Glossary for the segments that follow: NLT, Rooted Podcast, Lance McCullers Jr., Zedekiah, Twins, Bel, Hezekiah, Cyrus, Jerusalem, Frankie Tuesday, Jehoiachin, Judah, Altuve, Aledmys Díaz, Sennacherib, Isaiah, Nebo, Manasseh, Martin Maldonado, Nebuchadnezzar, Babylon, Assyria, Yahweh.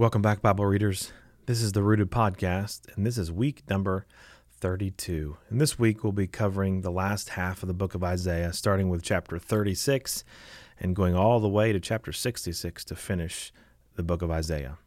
Welcome back, Bible readers. This is the Rooted Podcast, and this is week number 32. And this week we'll be covering the last half of the book of Isaiah, starting with chapter 36 and going all the way to chapter 66 to finish the book of Isaiah.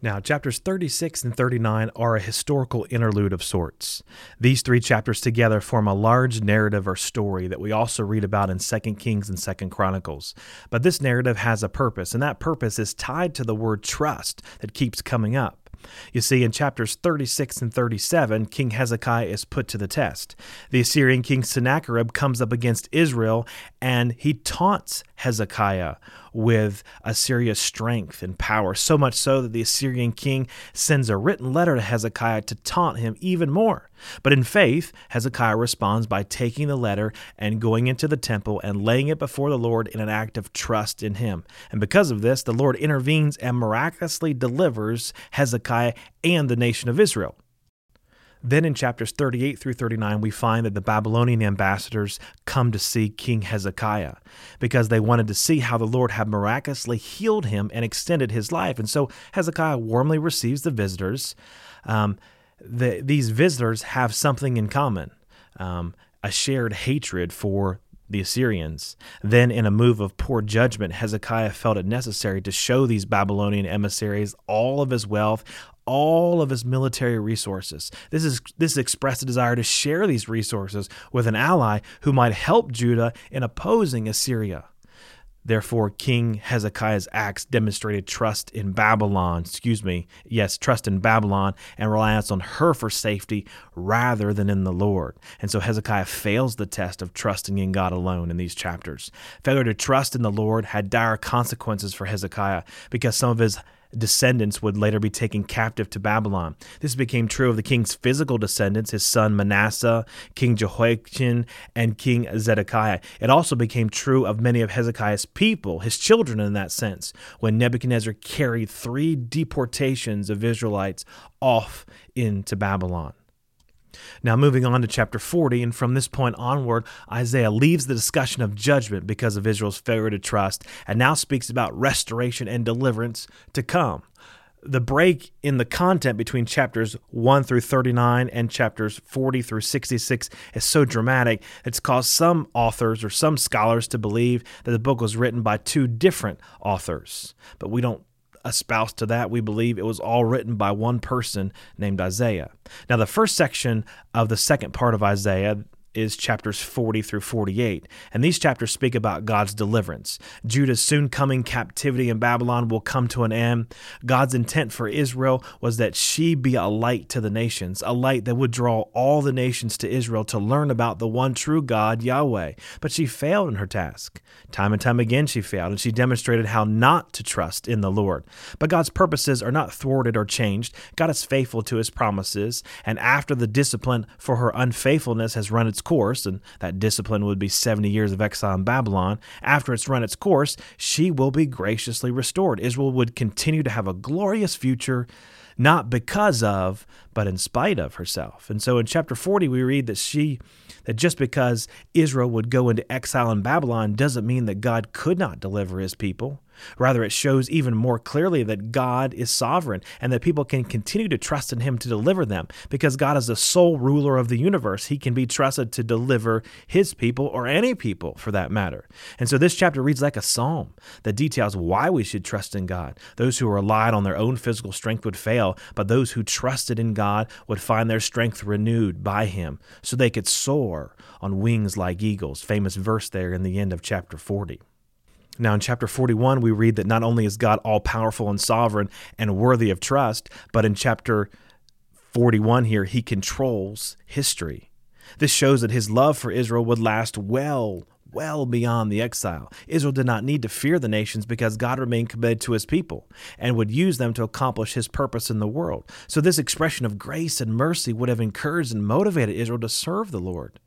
Now, chapters 36 and 39 are a historical interlude of sorts. These three chapters together form a large narrative or story that we also read about in 2 Kings and 2 Chronicles. But this narrative has a purpose, and that purpose is tied to the word trust that keeps coming up. You see, in chapters 36 and 37, King Hezekiah is put to the test. The Assyrian king Sennacherib comes up against Israel, and he taunts Hezekiah with Assyria's strength and power, so much so that the Assyrian king sends a written letter to Hezekiah to taunt him even more. But in faith, Hezekiah responds by taking the letter and going into the temple and laying it before the Lord in an act of trust in him. And because of this, the Lord intervenes and miraculously delivers Hezekiah and the nation of Israel. Then in chapters 38 through 39, we find that the Babylonian ambassadors come to see King Hezekiah because they wanted to see how the Lord had miraculously healed him and extended his life. And so Hezekiah warmly receives the visitors. These visitors have something in common, a shared hatred for the Assyrians. Then, in a move of poor judgment, Hezekiah felt it necessary to show these Babylonian emissaries all of his wealth, all of his military resources. This expressed a desire to share these resources with an ally who might help Judah in opposing Assyria. Therefore, King Hezekiah's acts demonstrated trust in Babylon and reliance on her for safety rather than in the Lord. And so Hezekiah fails the test of trusting in God alone in these chapters. Failure to trust in the Lord had dire consequences for Hezekiah because some of his descendants would later be taken captive to Babylon. This became true of the king's physical descendants, his son Manasseh, King Jehoiachin, and King Zedekiah. It also became true of many of Hezekiah's people, his children in that sense, when Nebuchadnezzar carried three deportations of Israelites off into Babylon. Now, moving on to chapter 40, and from this point onward, Isaiah leaves the discussion of judgment because of Israel's failure to trust and now speaks about restoration and deliverance to come. The break in the content between chapters 1 through 39 and chapters 40 through 66 is so dramatic, it's caused some authors or some scholars to believe that the book was written by two different authors. But we don't espouse to that. We believe it was all written by one person named Isaiah. Now, the first section of the second part of Isaiah is chapters 40 through 48, and these chapters speak about God's deliverance. Judah's soon coming captivity in Babylon will come to an end. God's intent for Israel was that she be a light to the nations, a light that would draw all the nations to Israel to learn about the one true God, Yahweh. But she failed in her task. Time and time again she failed, and she demonstrated how not to trust in the Lord. But God's purposes are not thwarted or changed. God is faithful to his promises, and after the discipline for her unfaithfulness has run its course, and that discipline would be 70 years of exile in Babylon, after it's run its course, she will be graciously restored. Israel would continue to have a glorious future, not because of, but in spite of herself. And so in chapter 40, we read that just because Israel would go into exile in Babylon doesn't mean that God could not deliver his people. Rather, it shows even more clearly that God is sovereign and that people can continue to trust in him to deliver them. Because God is the sole ruler of the universe, he can be trusted to deliver his people, or any people for that matter. And so this chapter reads like a psalm that details why we should trust in God. Those who relied on their own physical strength would fail, but those who trusted in God would find their strength renewed by him so they could soar on wings like eagles. Famous verse there in the end of chapter 40. Now, in chapter 41, we read that not only is God all-powerful and sovereign and worthy of trust, but in chapter 41 here, he controls history. This shows that his love for Israel would last well beyond the exile. Israel did not need to fear the nations because God remained committed to his people and would use them to accomplish his purpose in the world. So this expression of grace and mercy would have encouraged and motivated Israel to serve the Lord.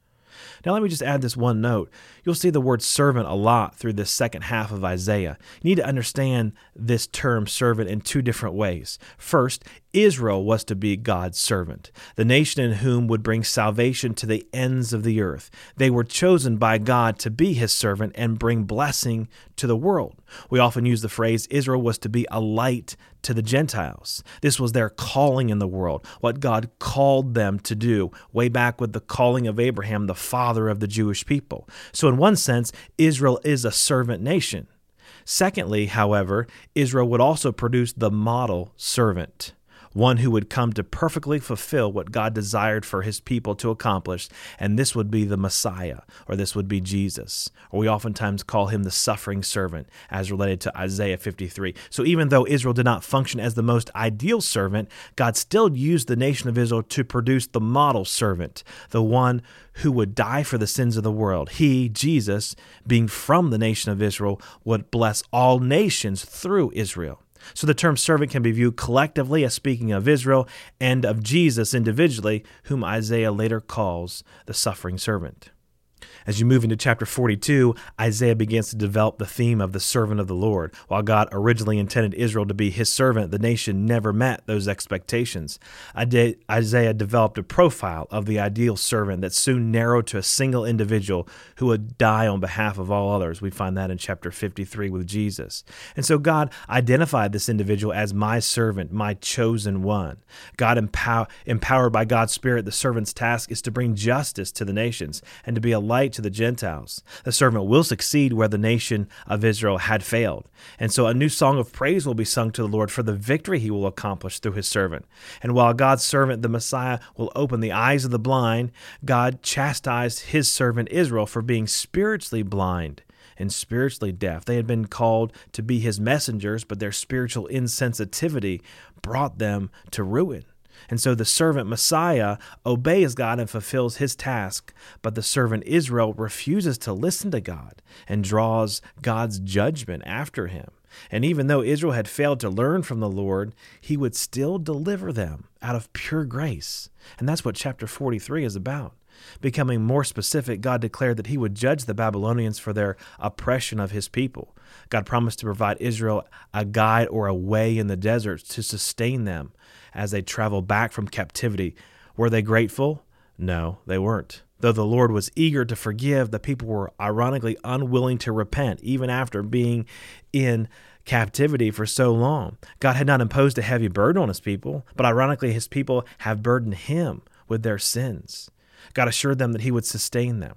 Now, let me just add this one note. You'll see the word servant a lot through this second half of Isaiah. You need to understand this term servant in two different ways. First, Israel was to be God's servant, the nation in whom would bring salvation to the ends of the earth. They were chosen by God to be his servant and bring blessing to the world. We often use the phrase, Israel was to be a light to the Gentiles. This was their calling in the world, what God called them to do, way back with the calling of Abraham, the father of the Jewish people. So in one sense, Israel is a servant nation. Secondly, however, Israel would also produce the model servant, one who would come to perfectly fulfill what God desired for his people to accomplish, and this would be the Messiah, or this would be Jesus, or we oftentimes call him the suffering servant, as related to Isaiah 53. So even though Israel did not function as the most ideal servant, God still used the nation of Israel to produce the model servant, the one who would die for the sins of the world. He, Jesus, being from the nation of Israel, would bless all nations through Israel. So the term servant can be viewed collectively as speaking of Israel and of Jesus individually, whom Isaiah later calls the suffering servant. As you move into chapter 42, Isaiah begins to develop the theme of the servant of the Lord. While God originally intended Israel to be his servant, the nation never met those expectations. Isaiah developed a profile of the ideal servant that soon narrowed to a single individual who would die on behalf of all others. We find that in chapter 53 with Jesus. And so God identified this individual as my servant, my chosen one. God, empowered by God's Spirit, the servant's task is to bring justice to the nations and to be a light to the Gentiles. The servant will succeed where the nation of Israel had failed. And so a new song of praise will be sung to the Lord for the victory he will accomplish through his servant. And while God's servant, the Messiah, will open the eyes of the blind, God chastised his servant Israel for being spiritually blind and spiritually deaf. They had been called to be his messengers, but their spiritual insensitivity brought them to ruin. And so the servant Messiah obeys God and fulfills his task, but the servant Israel refuses to listen to God and draws God's judgment after him. And even though Israel had failed to learn from the Lord, he would still deliver them out of pure grace. And that's what chapter 43 is about. Becoming more specific, God declared that he would judge the Babylonians for their oppression of his people. God promised to provide Israel a guide or a way in the desert to sustain them as they travel back from captivity. Were they grateful? No, they weren't. Though the Lord was eager to forgive, the people were ironically unwilling to repent, even after being in captivity for so long. God had not imposed a heavy burden on his people, but ironically, his people have burdened him with their sins. God assured them that he would sustain them.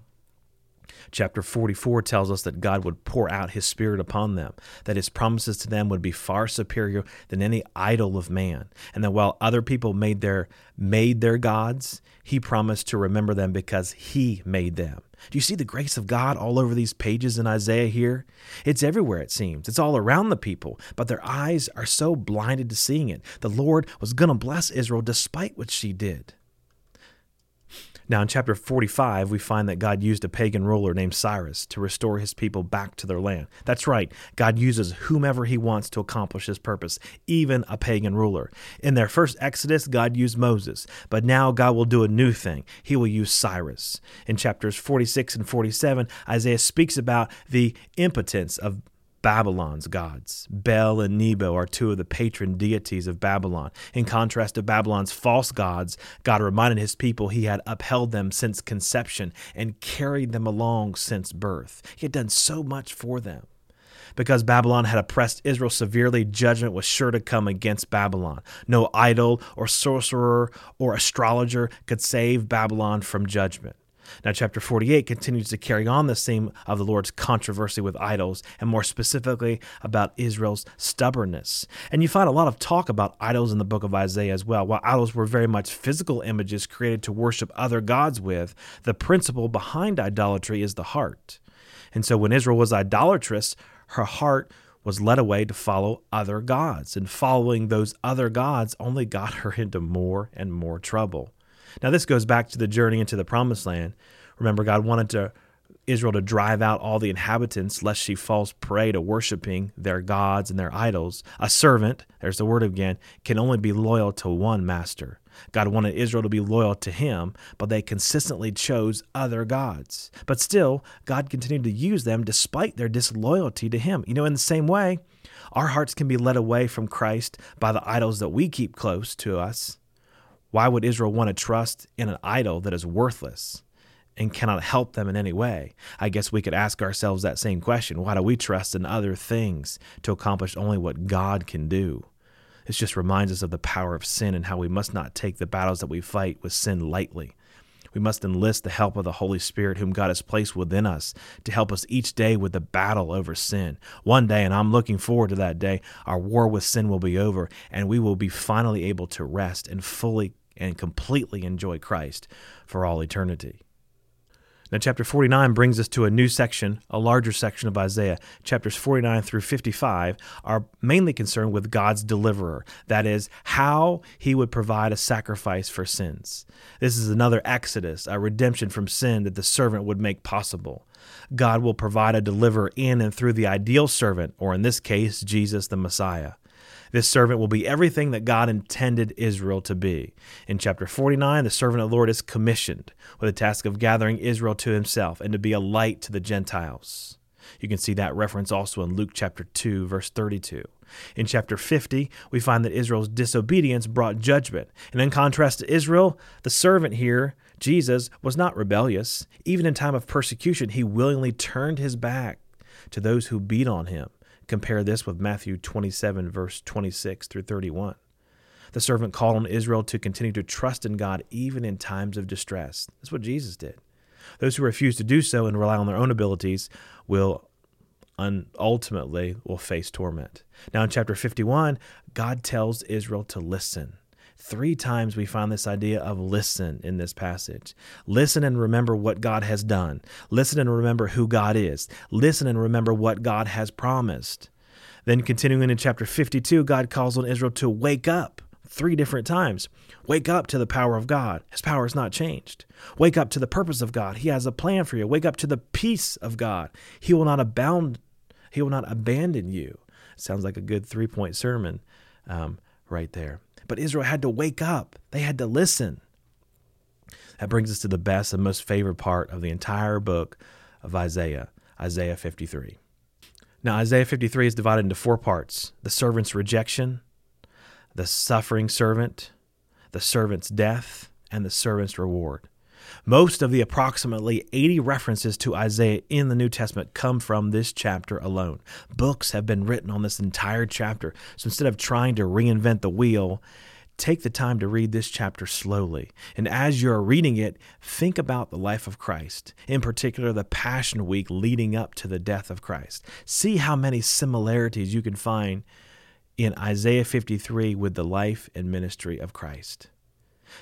Chapter 44 tells us that God would pour out his Spirit upon them, that his promises to them would be far superior than any idol of man, and that while other people made their gods, he promised to remember them because he made them. Do you see the grace of God all over these pages in Isaiah here? It's everywhere, it seems. It's all around the people, but their eyes are so blinded to seeing it. The Lord was going to bless Israel despite what she did. Now, in chapter 45, we find that God used a pagan ruler named Cyrus to restore his people back to their land. That's right. God uses whomever he wants to accomplish his purpose, even a pagan ruler. In their first Exodus, God used Moses, but now God will do a new thing. He will use Cyrus. In chapters 46 and 47, Isaiah speaks about the impotence of Babylon's gods. Bel and Nebo are two of the patron deities of Babylon. In contrast to Babylon's false gods, God reminded his people he had upheld them since conception and carried them along since birth. He had done so much for them. Because Babylon had oppressed Israel severely, judgment was sure to come against Babylon. No idol or sorcerer or astrologer could save Babylon from judgment. Now, chapter 48 continues to carry on the theme of the Lord's controversy with idols, and more specifically about Israel's stubbornness. And you find a lot of talk about idols in the book of Isaiah as well. While idols were very much physical images created to worship other gods with, the principle behind idolatry is the heart. And so when Israel was idolatrous, her heart was led away to follow other gods. And following those other gods only got her into more and more trouble. Now, this goes back to the journey into the promised land. Remember, God wanted Israel to drive out all the inhabitants lest she falls prey to worshiping their gods and their idols. A servant, there's the word again, can only be loyal to one master. God wanted Israel to be loyal to him, but they consistently chose other gods. But still, God continued to use them despite their disloyalty to him. You know, in the same way, Our hearts can be led away from Christ by the idols that we keep close to us. Why would Israel want to trust in an idol that is worthless and cannot help them in any way? I guess we could ask ourselves that same question. Why do we trust in other things to accomplish only what God can do? This just reminds us of the power of sin and how we must not take the battles that we fight with sin lightly. We must enlist the help of the Holy Spirit, whom God has placed within us, to help us each day with the battle over sin. One day, and I'm looking forward to that day, our war with sin will be over, and we will be finally able to rest and fully and completely enjoy Christ for all eternity. Now, chapter 49 brings us to a new section, a larger section of Isaiah. Chapters 49 through 55 are mainly concerned with God's deliverer, that is, how he would provide a sacrifice for sins. This is another exodus, a redemption from sin that the servant would make possible. God will provide a deliverer in and through the ideal servant, or in this case, Jesus the Messiah. This servant will be everything that God intended Israel to be. In chapter 49, the servant of the Lord is commissioned with the task of gathering Israel to himself and to be a light to the Gentiles. You can see that reference also in Luke chapter 2, verse 32. In chapter 50, we find that Israel's disobedience brought judgment. And in contrast to Israel, the servant here, Jesus, was not rebellious. Even in time of persecution, he willingly turned his back to those who beat on him. Compare this with Matthew 27, verse 26 through 31. The servant called on Israel to continue to trust in God even in times of distress. That's what Jesus did. Those who refuse to do so and rely on their own abilities will ultimately face torment. Now in chapter 51, God tells Israel to listen. 3 times we find this idea of listen in this passage. Listen and remember what God has done. Listen and remember who God is. Listen and remember what God has promised. Then continuing in chapter 52, God calls on Israel to wake up 3 different times. Wake up to the power of God. His power is not changed. Wake up to the purpose of God. He has a plan for you. Wake up to the peace of God. He will not abandon you. Sounds like a good 3-point sermon right there. But Israel had to wake up. They had to listen. That brings us to the best and most favorite part of the entire book of Isaiah, Isaiah 53. Now, Isaiah 53 is divided into 4 parts: the servant's rejection, the suffering servant, the servant's death, and the servant's reward. Most of the approximately 80 references to Isaiah in the New Testament come from this chapter alone. Books have been written on this entire chapter. So instead of trying to reinvent the wheel, take the time to read this chapter slowly. And as you're reading it, think about the life of Christ, in particular the Passion Week leading up to the death of Christ. See how many similarities you can find in Isaiah 53 with the life and ministry of Christ.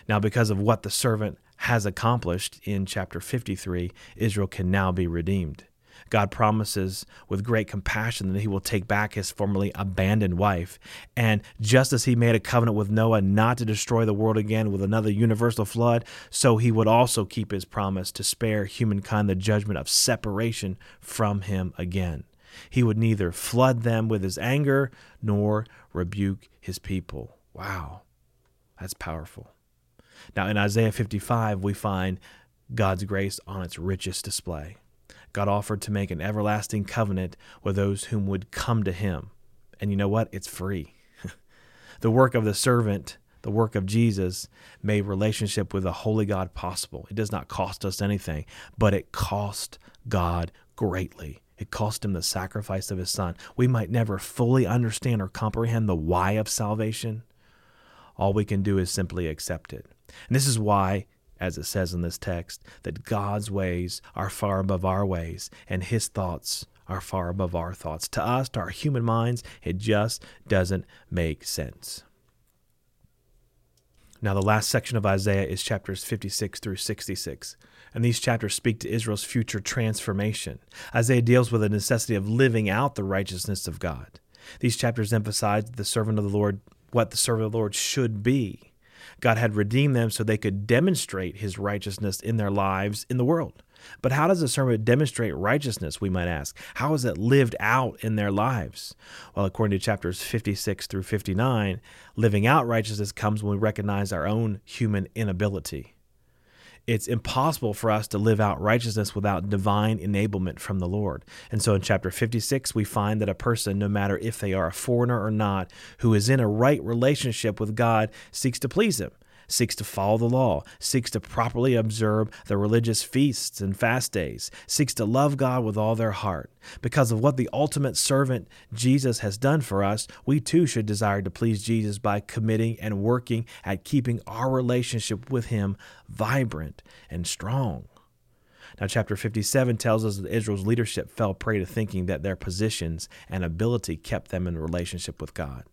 Now, because of what the servant has accomplished in chapter 53, Israel can now be redeemed. God promises with great compassion that he will take back his formerly abandoned wife. And just as he made a covenant with Noah not to destroy the world again with another universal flood, so he would also keep his promise to spare humankind the judgment of separation from him again. He would neither flood them with his anger nor rebuke his people. Wow, that's powerful. Now, in Isaiah 55, we find God's grace on its richest display. God offered to make an everlasting covenant with those whom would come to him. And you know what? It's free. The work of the servant, the work of Jesus, made relationship with a holy God possible. It does not cost us anything, but it cost God greatly. It cost him the sacrifice of his son. We might never fully understand or comprehend the why of salvation. All we can do is simply accept it. And this is why, as it says in this text, that God's ways are far above our ways and his thoughts are far above our thoughts. To us, to our human minds, it just doesn't make sense. Now, the last section of Isaiah is chapters 56 through 66, and these chapters speak to Israel's future transformation. Isaiah deals with the necessity of living out the righteousness of God. These chapters emphasize what the servant of the Lord should be. God had redeemed them so they could demonstrate his righteousness in their lives in the world. But how does a servant demonstrate righteousness, we might ask? How is it lived out in their lives? Well, according to chapters 56 through 59, living out righteousness comes when we recognize our own human inability. it's impossible for us to live out righteousness without divine enablement from the Lord. And so in chapter 56, we find that a person, no matter if they are a foreigner or not, who is in a right relationship with God, seeks to please him, seeks to follow the law, seeks to properly observe the religious feasts and fast days, seeks to love God with all their heart. Because of what the ultimate servant Jesus has done for us, we too should desire to please Jesus by committing and working at keeping our relationship with him vibrant and strong. Now, chapter 57 tells us that Israel's leadership fell prey to thinking that their positions and ability kept them in relationship with God.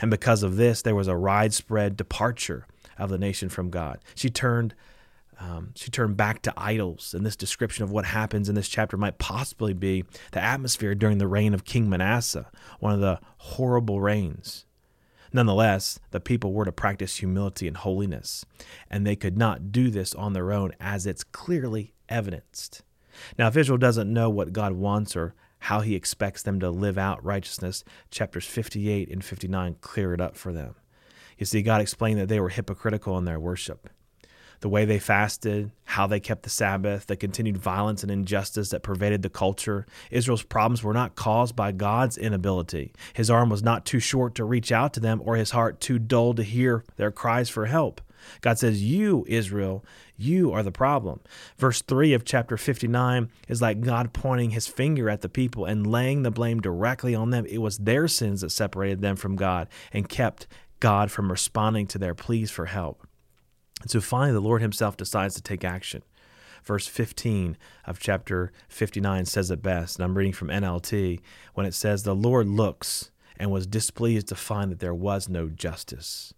And because of this, there was a widespread departure of the nation from God. She turned back to idols, and this description of what happens in this chapter might possibly be the atmosphere during the reign of King Manasseh, one of the horrible reigns. Nonetheless, the people were to practice humility and holiness, and they could not do this on their own, as it's clearly evidenced. Now, if Israel doesn't know what God wants or how he expects them to live out righteousness, chapters 58 and 59 clear it up for them. You see, God explained that they were hypocritical in their worship. The way they fasted, how they kept the Sabbath, the continued violence and injustice that pervaded the culture. Israel's problems were not caused by God's inability. His arm was not too short to reach out to them, or his heart too dull to hear their cries for help. God says, you, Israel, you are the problem. Verse 3 of chapter 59 is like God pointing his finger at the people and laying the blame directly on them. It was their sins that separated them from God and kept God from responding to their pleas for help. And so finally, the Lord himself decides to take action. Verse 15 of chapter 59 says it best, and I'm reading from NLT, when it says, "The Lord looks and was displeased to find that there was no justice."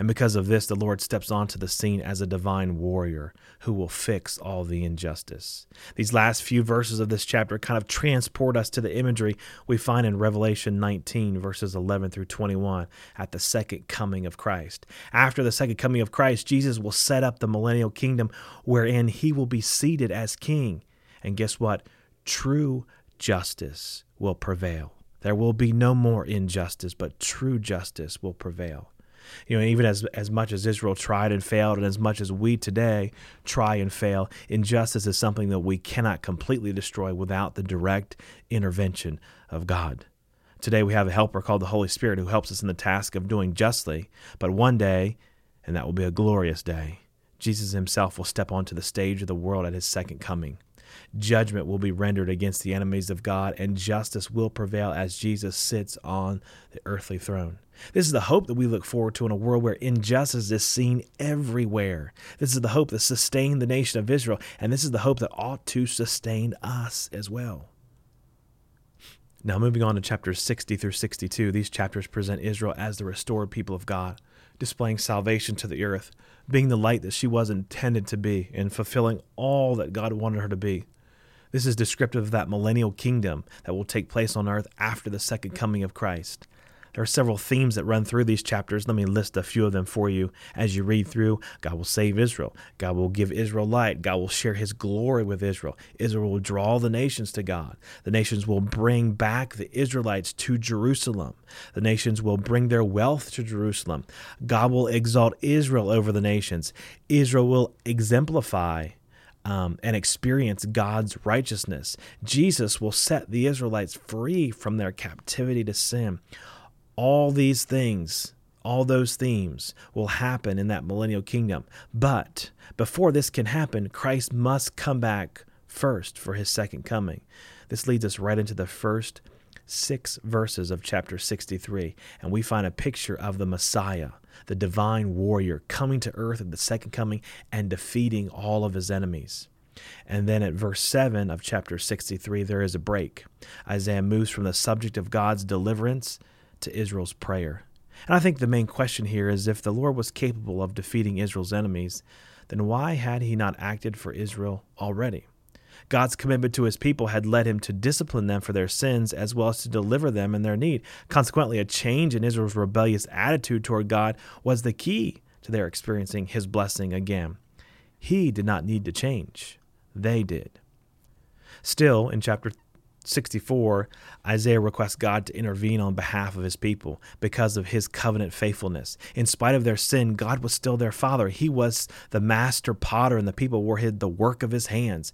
And because of this, the Lord steps onto the scene as a divine warrior who will fix all the injustice. These last few verses of this chapter kind of transport us to the imagery we find in Revelation 19, verses 11 through 21, at the second coming of Christ. After the second coming of Christ, Jesus will set up the millennial kingdom wherein he will be seated as king. And guess what? True justice will prevail. There will be no more injustice, but true justice will prevail. You know, even as much as Israel tried and failed, and as much as we today try and fail, injustice is something that we cannot completely destroy without the direct intervention of God. Today we have a helper called the Holy Spirit who helps us in the task of doing justly, but one day, and that will be a glorious day, Jesus himself will step onto the stage of the world at his second coming. Judgment will be rendered against the enemies of God, and justice will prevail as Jesus sits on the earthly throne. This is the hope that we look forward to in a world where injustice is seen everywhere. This is the hope that sustained the nation of Israel, and this is the hope that ought to sustain us as well. Now, moving on to chapters 60 through 62, these chapters present Israel as the restored people of God, displaying salvation to the earth, being the light that she was intended to be, and fulfilling all that God wanted her to be. This is descriptive of that millennial kingdom that will take place on earth after the second coming of Christ. There are several themes that run through these chapters. Let me list a few of them for you as you read through. God will save Israel. God will give Israel light. God will share his glory with Israel. Israel will draw the nations to God. The nations will bring back the Israelites to Jerusalem. The nations will bring their wealth to Jerusalem. God will exalt Israel over the nations. Israel will exemplify and experience God's righteousness. Jesus will set the Israelites free from their captivity to sin. All these things, all those themes will happen in that millennial kingdom. But before this can happen, Christ must come back first for his second coming. This leads us right into the first 6 verses of chapter 63, and we find a picture of the Messiah, the divine warrior, coming to earth at the second coming and defeating all of his enemies. And then at verse 7 of chapter 63, there is a break. Isaiah moves from the subject of God's deliverance to Israel's prayer. And I think the main question here is, if the Lord was capable of defeating Israel's enemies, then why had he not acted for Israel already? God's commitment to his people had led him to discipline them for their sins as well as to deliver them in their need. Consequently, a change in Israel's rebellious attitude toward God was the key to their experiencing his blessing again. He did not need to change. They did. Still, in chapter 64, Isaiah requests God to intervene on behalf of his people because of his covenant faithfulness. In spite of their sin, God was still their father. He was the master potter, and the people were the work of his hands.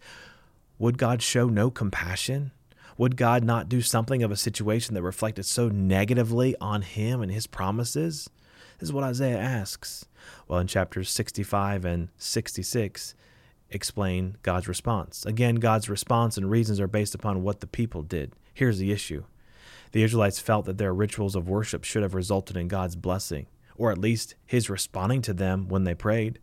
Would God show no compassion? Would God not do something of a situation that reflected so negatively on him and his promises? This is what Isaiah asks. Well, in chapters 65 and 66, explain God's response. Again, God's response and reasons are based upon what the people did. Here's the issue. The Israelites felt that their rituals of worship should have resulted in God's blessing, or at least his responding to them when they prayed.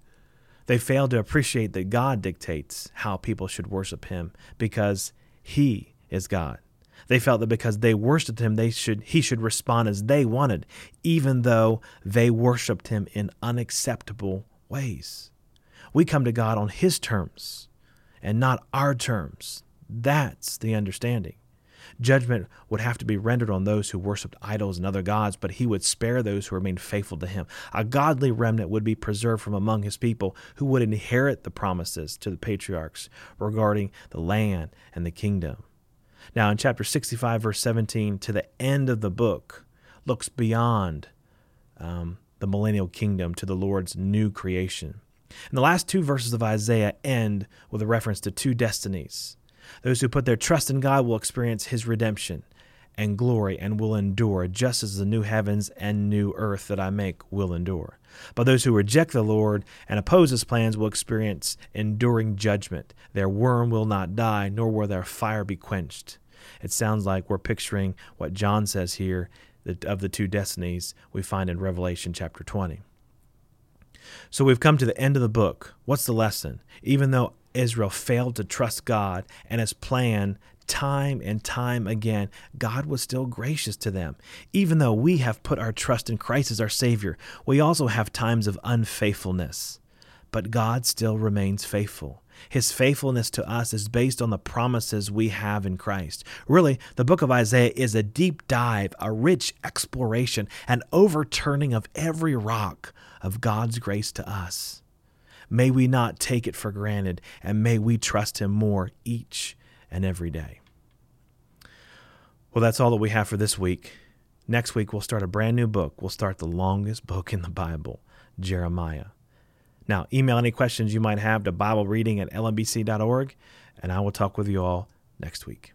They failed to appreciate that God dictates how people should worship him because he is God. They felt that because they worshiped him, he should respond as they wanted, even though they worshiped him in unacceptable ways. We come to God on his terms and not our terms. That's the understanding. Judgment would have to be rendered on those who worshiped idols and other gods, but he would spare those who remained faithful to him. A godly remnant would be preserved from among his people who would inherit the promises to the patriarchs regarding the land and the kingdom. Now, in chapter 65, verse 17, to the end of the book, looks beyond the millennial kingdom to the Lord's new creation. And the last two verses of Isaiah end with a reference to two destinies. Those who put their trust in God will experience his redemption and glory and will endure, just as the new heavens and new earth that I make will endure. But those who reject the Lord and oppose his plans will experience enduring judgment. Their worm will not die, nor will their fire be quenched. It sounds like we're picturing what John says here of the two destinies we find in Revelation chapter 20. So we've come to the end of the book. What's the lesson? Even though Israel failed to trust God and his plan time and time again, God was still gracious to them. Even though we have put our trust in Christ as our Savior, we also have times of unfaithfulness. But God still remains faithful. His faithfulness to us is based on the promises we have in Christ. Really, the book of Isaiah is a deep dive, a rich exploration, an overturning of every rock of God's grace to us. May we not take it for granted, and may we trust him more each and every day. Well, that's all that we have for this week. Next week, we'll start a brand new book. We'll start the longest book in the Bible, Jeremiah. Now, email any questions you might have to BibleReading@lmbc.org, and I will talk with you all next week.